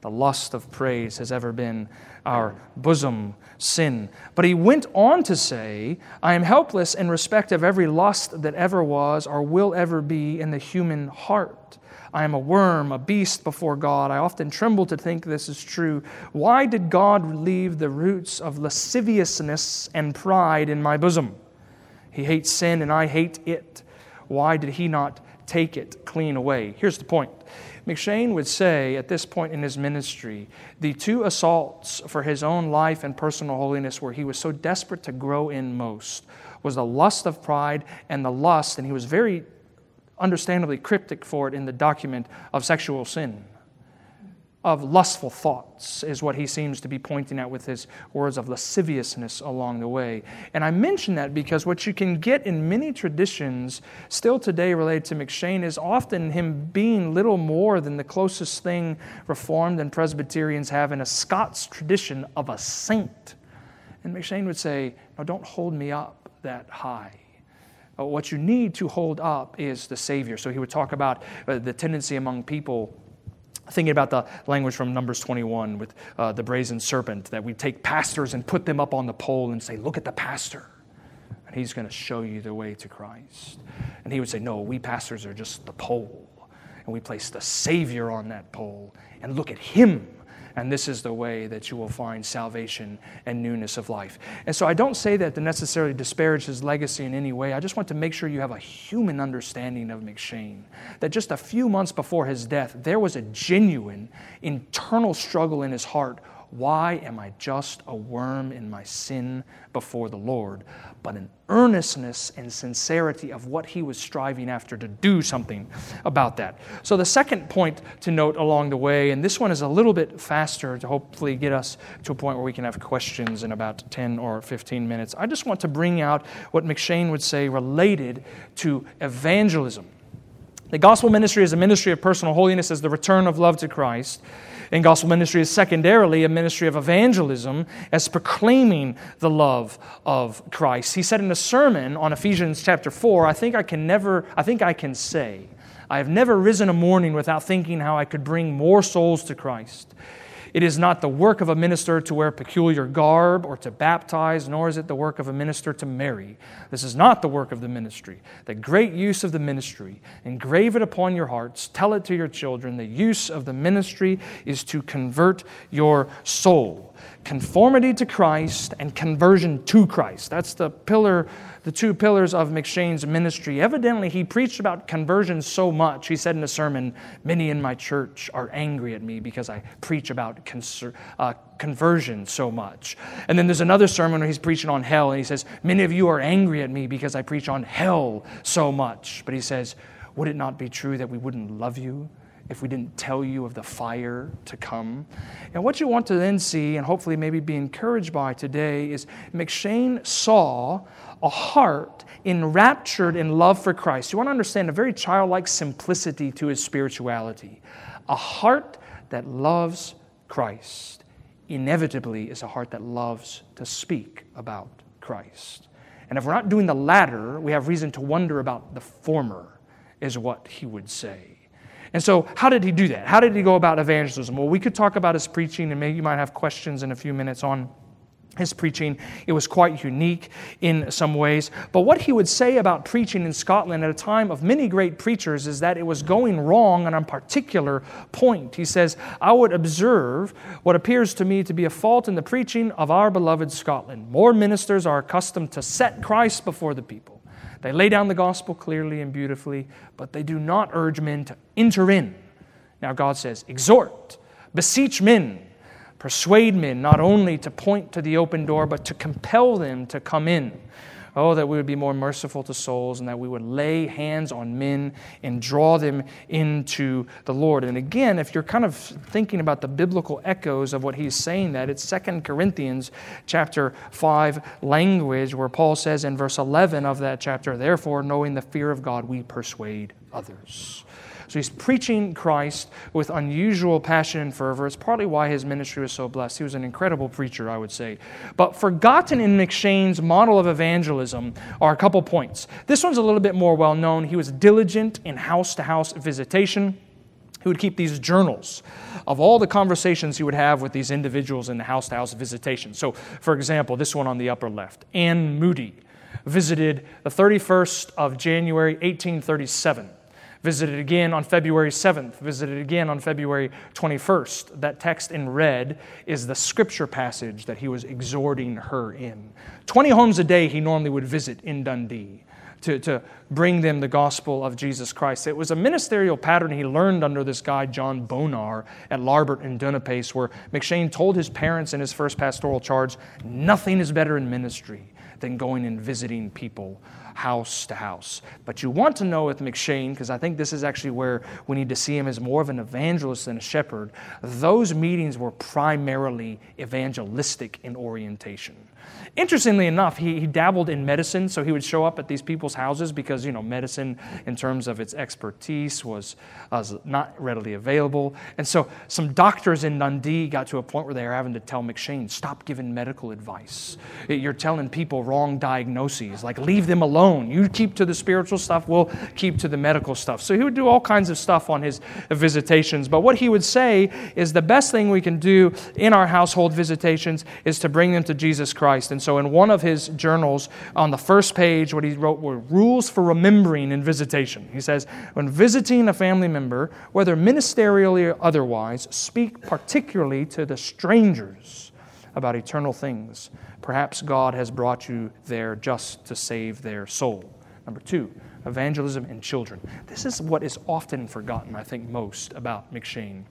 The lust of praise has ever been our bosom sin. But he went on to say, I am helpless in respect of every lust that ever was or will ever be in the human heart. I am a worm, a beast before God. I often tremble to think this is true. Why did God leave the roots of lasciviousness and pride in my bosom? He hates sin and I hate it. Why did he not take it clean away? Here's the point. M'Cheyne would say at this point in his ministry, the two assaults for his own life and personal holiness where he was so desperate to grow in most was the lust of pride and the lust, and he was very understandably cryptic for it in the document, of sexual sin, of lustful thoughts is what he seems to be pointing at with his words of lasciviousness along the way. And I mention that because what you can get in many traditions still today related to M'Cheyne is often him being little more than the closest thing Reformed and Presbyterians have in a Scots tradition of a saint. And M'Cheyne would say, no, don't hold me up that high. What you need to hold up is the Savior. So he would talk about the tendency among people, thinking about the language from Numbers 21 with the brazen serpent, that we take pastors and put them up on the pole and say, look at the pastor. He's going to show you the way to Christ. And he would say, no, we pastors are just the pole. And we place the Savior on that pole. And look at him. And this is the way that you will find salvation and newness of life. And so I don't say that to necessarily disparage his legacy in any way. I just want to make sure you have a human understanding of M'Cheyne. That just a few months before his death, there was a genuine internal struggle in his heart. Why am I just a worm in my sin before the Lord? But an earnestness and sincerity of what he was striving after to do something about that. So the second point to note along the way, and this one is a little bit faster to hopefully get us to a point where we can have questions in about 10 or 15 minutes. I just want to bring out what M'Cheyne would say related to evangelism. The gospel ministry is a ministry of personal holiness as the return of love to Christ. And gospel ministry is secondarily a ministry of evangelism as proclaiming the love of Christ. He said in a sermon on Ephesians chapter 4, I think I can say, I have never risen a morning without thinking how I could bring more souls to Christ. It is not the work of a minister to wear peculiar garb or to baptize, nor is it the work of a minister to marry. This is not the work of the ministry. The great use of the ministry, engrave it upon your hearts, tell it to your children. The use of the ministry is to convert your soul. Conformity to Christ and conversion to Christ. That's the pillar, the two pillars of M'Cheyne's ministry. Evidently, he preached about conversion so much. He said in a sermon, many in my church are angry at me because I preach about conversion so much. And then there's another sermon where he's preaching on hell, and he says, many of you are angry at me because I preach on hell so much. But he says, would it not be true that we wouldn't love you if we didn't tell you of the fire to come? And what you want to then see, and hopefully maybe be encouraged by today, is M'Cheyne saw a heart enraptured in love for Christ. You want to understand a very childlike simplicity to his spirituality. A heart that loves Christ inevitably is a heart that loves to speak about Christ. And if we're not doing the latter, we have reason to wonder about the former, is what he would say. And so how did he do that? How did he go about evangelism? Well, we could talk about his preaching, and maybe you might have questions in a few minutes on his preaching. It was quite unique in some ways. But what he would say about preaching in Scotland at a time of many great preachers is that it was going wrong on a particular point. He says, I would observe what appears to me to be a fault in the preaching of our beloved Scotland. More ministers are accustomed to set Christ before the people. They lay down the gospel clearly and beautifully, but they do not urge men to enter in. Now God says, exhort, beseech men, persuade men not only to point to the open door, but to compel them to come in. Oh, that we would be more merciful to souls and that we would lay hands on men and draw them into the Lord. And again, if you're kind of thinking about the biblical echoes of what he's saying that, it's 2 Corinthians chapter 5 language where Paul says in verse 11 of that chapter, therefore, knowing the fear of God, we persuade others. So he's preaching Christ with unusual passion and fervor. It's partly why his ministry was so blessed. He was an incredible preacher, I would say. But forgotten in M'Cheyne's model of evangelism are a couple points. This one's a little bit more well-known. He was diligent in house-to-house visitation. He would keep these journals of all the conversations he would have with these individuals in the house-to-house visitation. So, for example, this one on the upper left, Anne Moody, visited the 31st of January, 1837. Visited again on February 7th, visited again on February 21st. That text in red is the scripture passage that he was exhorting her in. 20 homes a day he normally would visit in Dundee to bring them the gospel of Jesus Christ. It was a ministerial pattern he learned under this guy, John Bonar, at Larbert and Dunapace, where M'Cheyne told his parents in his first pastoral charge, nothing is better in ministry than going and visiting people house to house. But you want to know with M'Cheyne, because I think this is actually where we need to see him as more of an evangelist than a shepherd, those meetings were primarily evangelistic in orientation. Interestingly enough, he dabbled in medicine, so he would show up at these people's houses because, you know, medicine in terms of its expertise was not readily available. And so some doctors in Dundee got to a point where they were having to tell M'Cheyne, stop giving medical advice. You're telling people wrong wrong diagnoses, like leave them alone. You keep to the spiritual stuff, we'll keep to the medical stuff. So he would do all kinds of stuff on his visitations. But what he would say is the best thing we can do in our household visitations is to bring them to Jesus Christ. And so in one of his journals on the first page, what he wrote were rules for remembering in visitation. He says, when visiting a family member, whether ministerially or otherwise, speak particularly to the strangers about eternal things. Perhaps God has brought you there just to save their soul. Number two, evangelism in children. This is what is often forgotten, I think, most about M'Cheyne,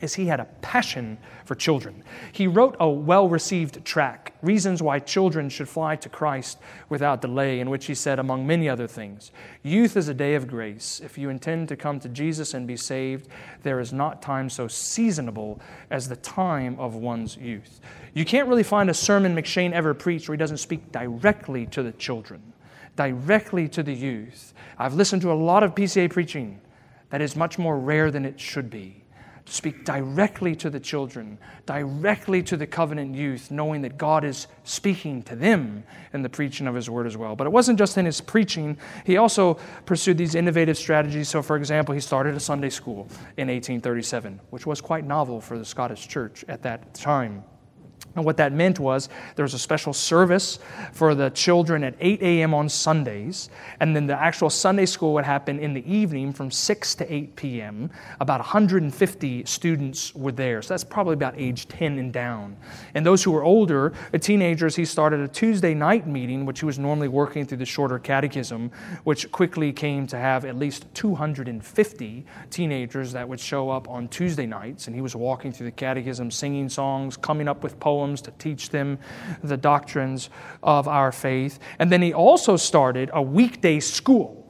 is he had a passion for children. He wrote a well-received tract, Reasons Why Children Should Fly to Christ Without Delay, in which he said, among many other things, youth is a day of grace. If you intend to come to Jesus and be saved, there is not time so seasonable as the time of one's youth. You can't really find a sermon M'Cheyne ever preached where he doesn't speak directly to the children, directly to the youth. I've listened to a lot of PCA preaching that is much more rare than it should be. Speak directly to the children, directly to the covenant youth, knowing that God is speaking to them in the preaching of His Word as well. But it wasn't just in his preaching. He also pursued these innovative strategies. So, for example, he started a Sunday school in 1837, which was quite novel for the Scottish church at that time. And what that meant was there was a special service for the children at 8 a.m. on Sundays, and then the actual Sunday school would happen in the evening from 6 to 8 p.m. About 150 students were there, so that's probably about age 10 and down. And those who were older, teenagers, he started a Tuesday night meeting, which he was normally working through the shorter catechism, which quickly came to have at least 250 teenagers that would show up on Tuesday nights, and he was walking through the catechism, singing songs, coming up with poems, to teach them the doctrines of our faith. And then he also started a weekday school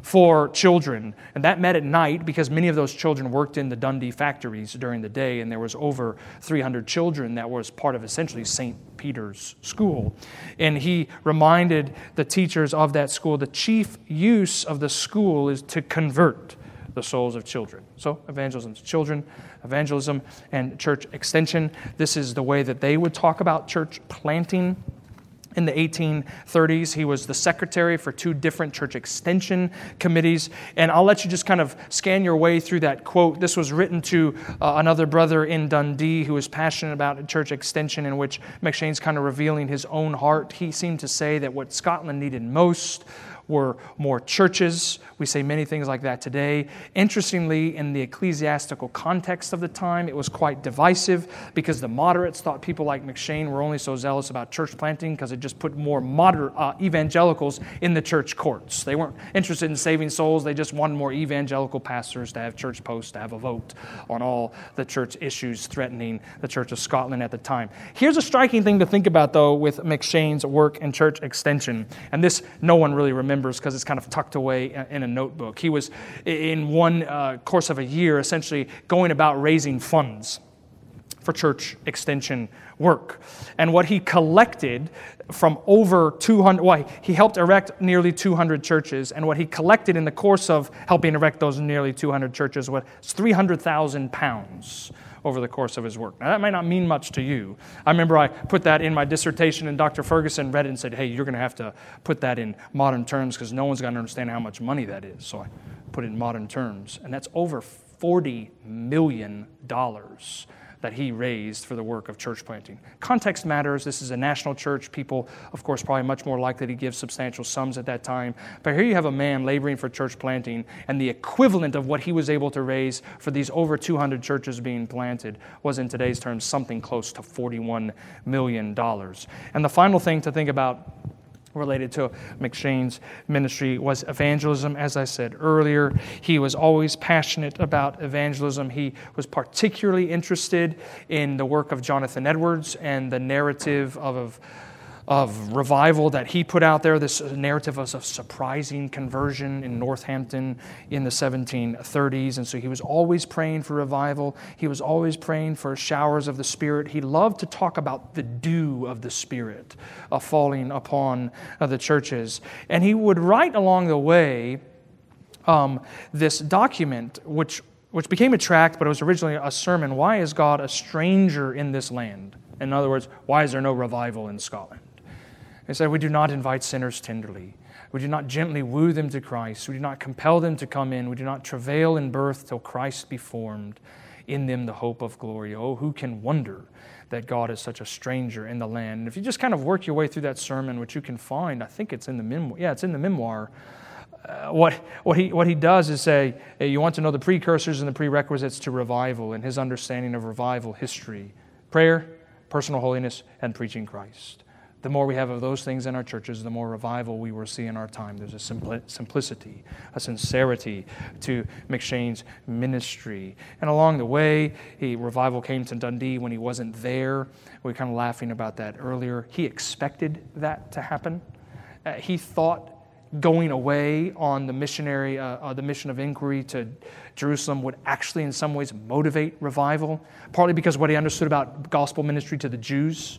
for children, and that met at night because many of those children worked in the Dundee factories during the day, and there was over 300 children that was part of essentially St. Peter's school. And he reminded the teachers of that school, the chief use of the school is to convert the souls of children. So evangelism to children, evangelism and church extension. This is the way that they would talk about church planting. In the 1830s, he was the secretary for two different church extension committees. And I'll let you just kind of scan your way through that quote. This was written to another brother in Dundee who was passionate about church extension, in which M'Cheyne's kind of revealing his own heart. He seemed to say that what Scotland needed most were more churches. We say many things like that today. Interestingly, in the ecclesiastical context of the time, it was quite divisive because the moderates thought people like M'Cheyne were only so zealous about church planting because it just put more moderate evangelicals in the church courts. They weren't interested in saving souls. They just wanted more evangelical pastors to have church posts, to have a vote on all the church issues threatening the Church of Scotland at the time. Here's a striking thing to think about, though, with M'Cheyne's work in church extension. And this, no one really remembers because it's kind of tucked away in a notebook. He was, in one course of a year, essentially going about raising funds for church extension work. And what he collected from over 200, he helped erect nearly 200 churches, and what he collected in the course of helping erect those nearly 200 churches was £300,000 over the course of his work. Now, that might not mean much to you. I remember I put that in my dissertation, and Dr. Ferguson read it and said, hey, you're going to have to put that in modern terms because no one's going to understand how much money that is. So I put it in modern terms, and that's over $40 million. That he raised for the work of church planting. Context matters. This is a national church. People, of course, probably much more likely to give substantial sums at that time. But here you have a man laboring for church planting, and the equivalent of what he was able to raise for these over 200 churches being planted was, in today's terms, something close to $41 million. And the final thing to think about related to M'Cheyne's ministry was evangelism. As I said earlier, he was always passionate about evangelism. He was particularly interested in the work of Jonathan Edwards and the narrative of revival that he put out there, this narrative of a surprising conversion in Northampton in the 1730s. And so he was always praying for revival. He was always praying for showers of the Spirit. He loved to talk about the dew of the Spirit falling upon the churches. And he would write along the way this document, which became a tract, but it was originally a sermon, Why is God a Stranger in This Land? In other words, why is there no revival in Scotland? They said, we do not invite sinners tenderly. We do not gently woo them to Christ. We do not compel them to come in. We do not travail in birth till Christ be formed. In them the hope of glory. Oh, who can wonder that God is such a stranger in the land? And if you just kind of work your way through that sermon, which you can find, I think it's in the memoir. Yeah, it's in the memoir. What he does is say, hey, you want to know the precursors and the prerequisites to revival and his understanding of revival history. Prayer, personal holiness, and preaching Christ. The more we have of those things in our churches, the more revival we will see in our time. There's a simplicity, a sincerity to M'Cheyne's ministry. And along the way, revival came to Dundee when he wasn't there. We were kind of laughing about that earlier. He expected that to happen. He thought going away on the mission of inquiry to Jerusalem would actually in some ways motivate revival, partly because what he understood about gospel ministry to the Jews.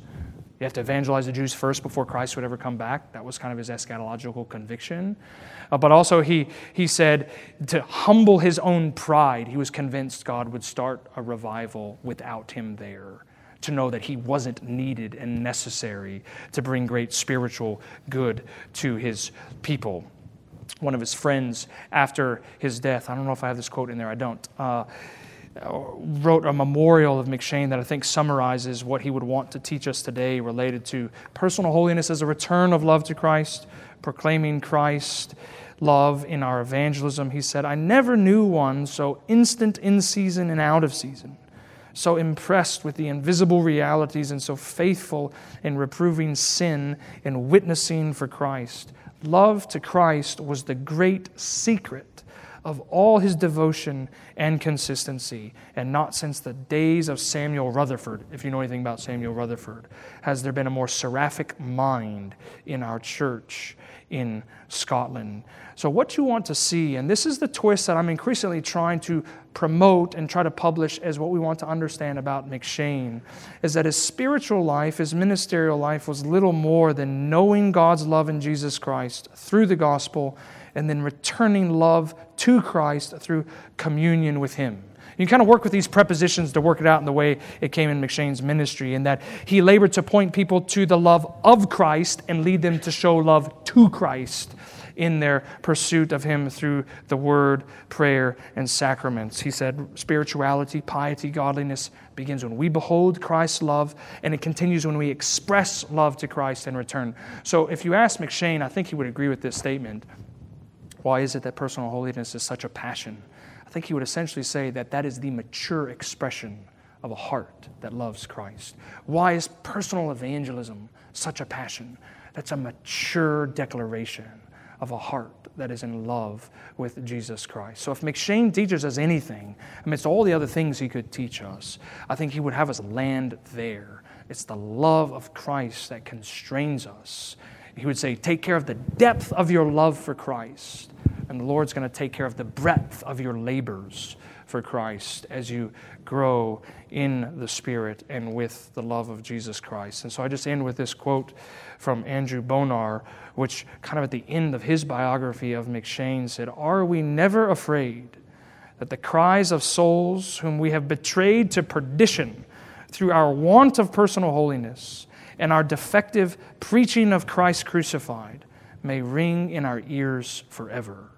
You have to evangelize the Jews first before Christ would ever come back. That was kind of his eschatological conviction. But also he said to humble his own pride, he was convinced God would start a revival without him there, to know that he wasn't needed and necessary to bring great spiritual good to his people. One of his friends after his death, I don't know if I have this quote in there, I don't, wrote a memorial of M'Cheyne that I think summarizes what he would want to teach us today related to personal holiness as a return of love to Christ, proclaiming Christ, love in our evangelism. He said, I never knew one so instant in season and out of season, so impressed with the invisible realities and so faithful in reproving sin and witnessing for Christ. Love to Christ was the great secret of all his devotion and consistency, and not since the days of Samuel Rutherford, if you know anything about Samuel Rutherford, has there been a more seraphic mind in our church in Scotland. So what you want to see, and this is the twist that I'm increasingly trying to promote and try to publish as what we want to understand about M'Cheyne, is that his spiritual life, his ministerial life, was little more than knowing God's love in Jesus Christ through the gospel and then returning love to Christ through communion with Him. You kind of work with these prepositions to work it out in the way it came in M'Cheyne's ministry, in that he labored to point people to the love of Christ and lead them to show love to Christ in their pursuit of Him through the Word, prayer, and sacraments. He said spirituality, piety, godliness begins when we behold Christ's love, and it continues when we express love to Christ in return. So if you ask M'Cheyne, I think he would agree with this statement. Why is it that personal holiness is such a passion? I think he would essentially say that that is the mature expression of a heart that loves Christ. Why is personal evangelism such a passion? That's a mature declaration of a heart that is in love with Jesus Christ. So if M'Cheyne teaches us anything, amidst all the other things he could teach us, I think he would have us land there. It's the love of Christ that constrains us. He would say, take care of the depth of your love for Christ, and the Lord's going to take care of the breadth of your labors for Christ as you grow in the Spirit and with the love of Jesus Christ. And so I just end with this quote from Andrew Bonar, which kind of at the end of his biography of M'Cheyne said, are we never afraid that the cries of souls whom we have betrayed to perdition through our want of personal holiness and our defective preaching of Christ crucified may ring in our ears forever?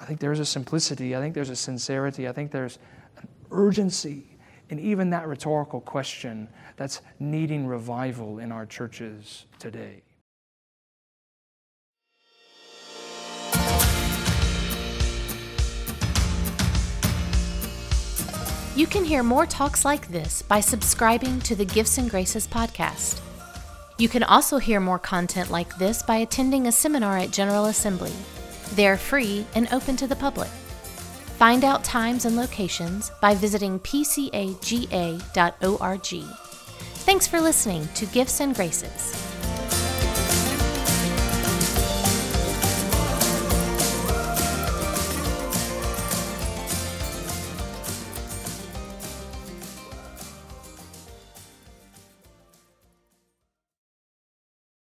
I think there's a simplicity. I think there's a sincerity. I think there's an urgency in even that rhetorical question that's needing revival in our churches today. You can hear more talks like this by subscribing to the Gifts and Graces podcast. You can also hear more content like this by attending a seminar at General Assembly. They are free and open to the public. Find out times and locations by visiting pcaga.org. Thanks for listening to Gifts and Graces.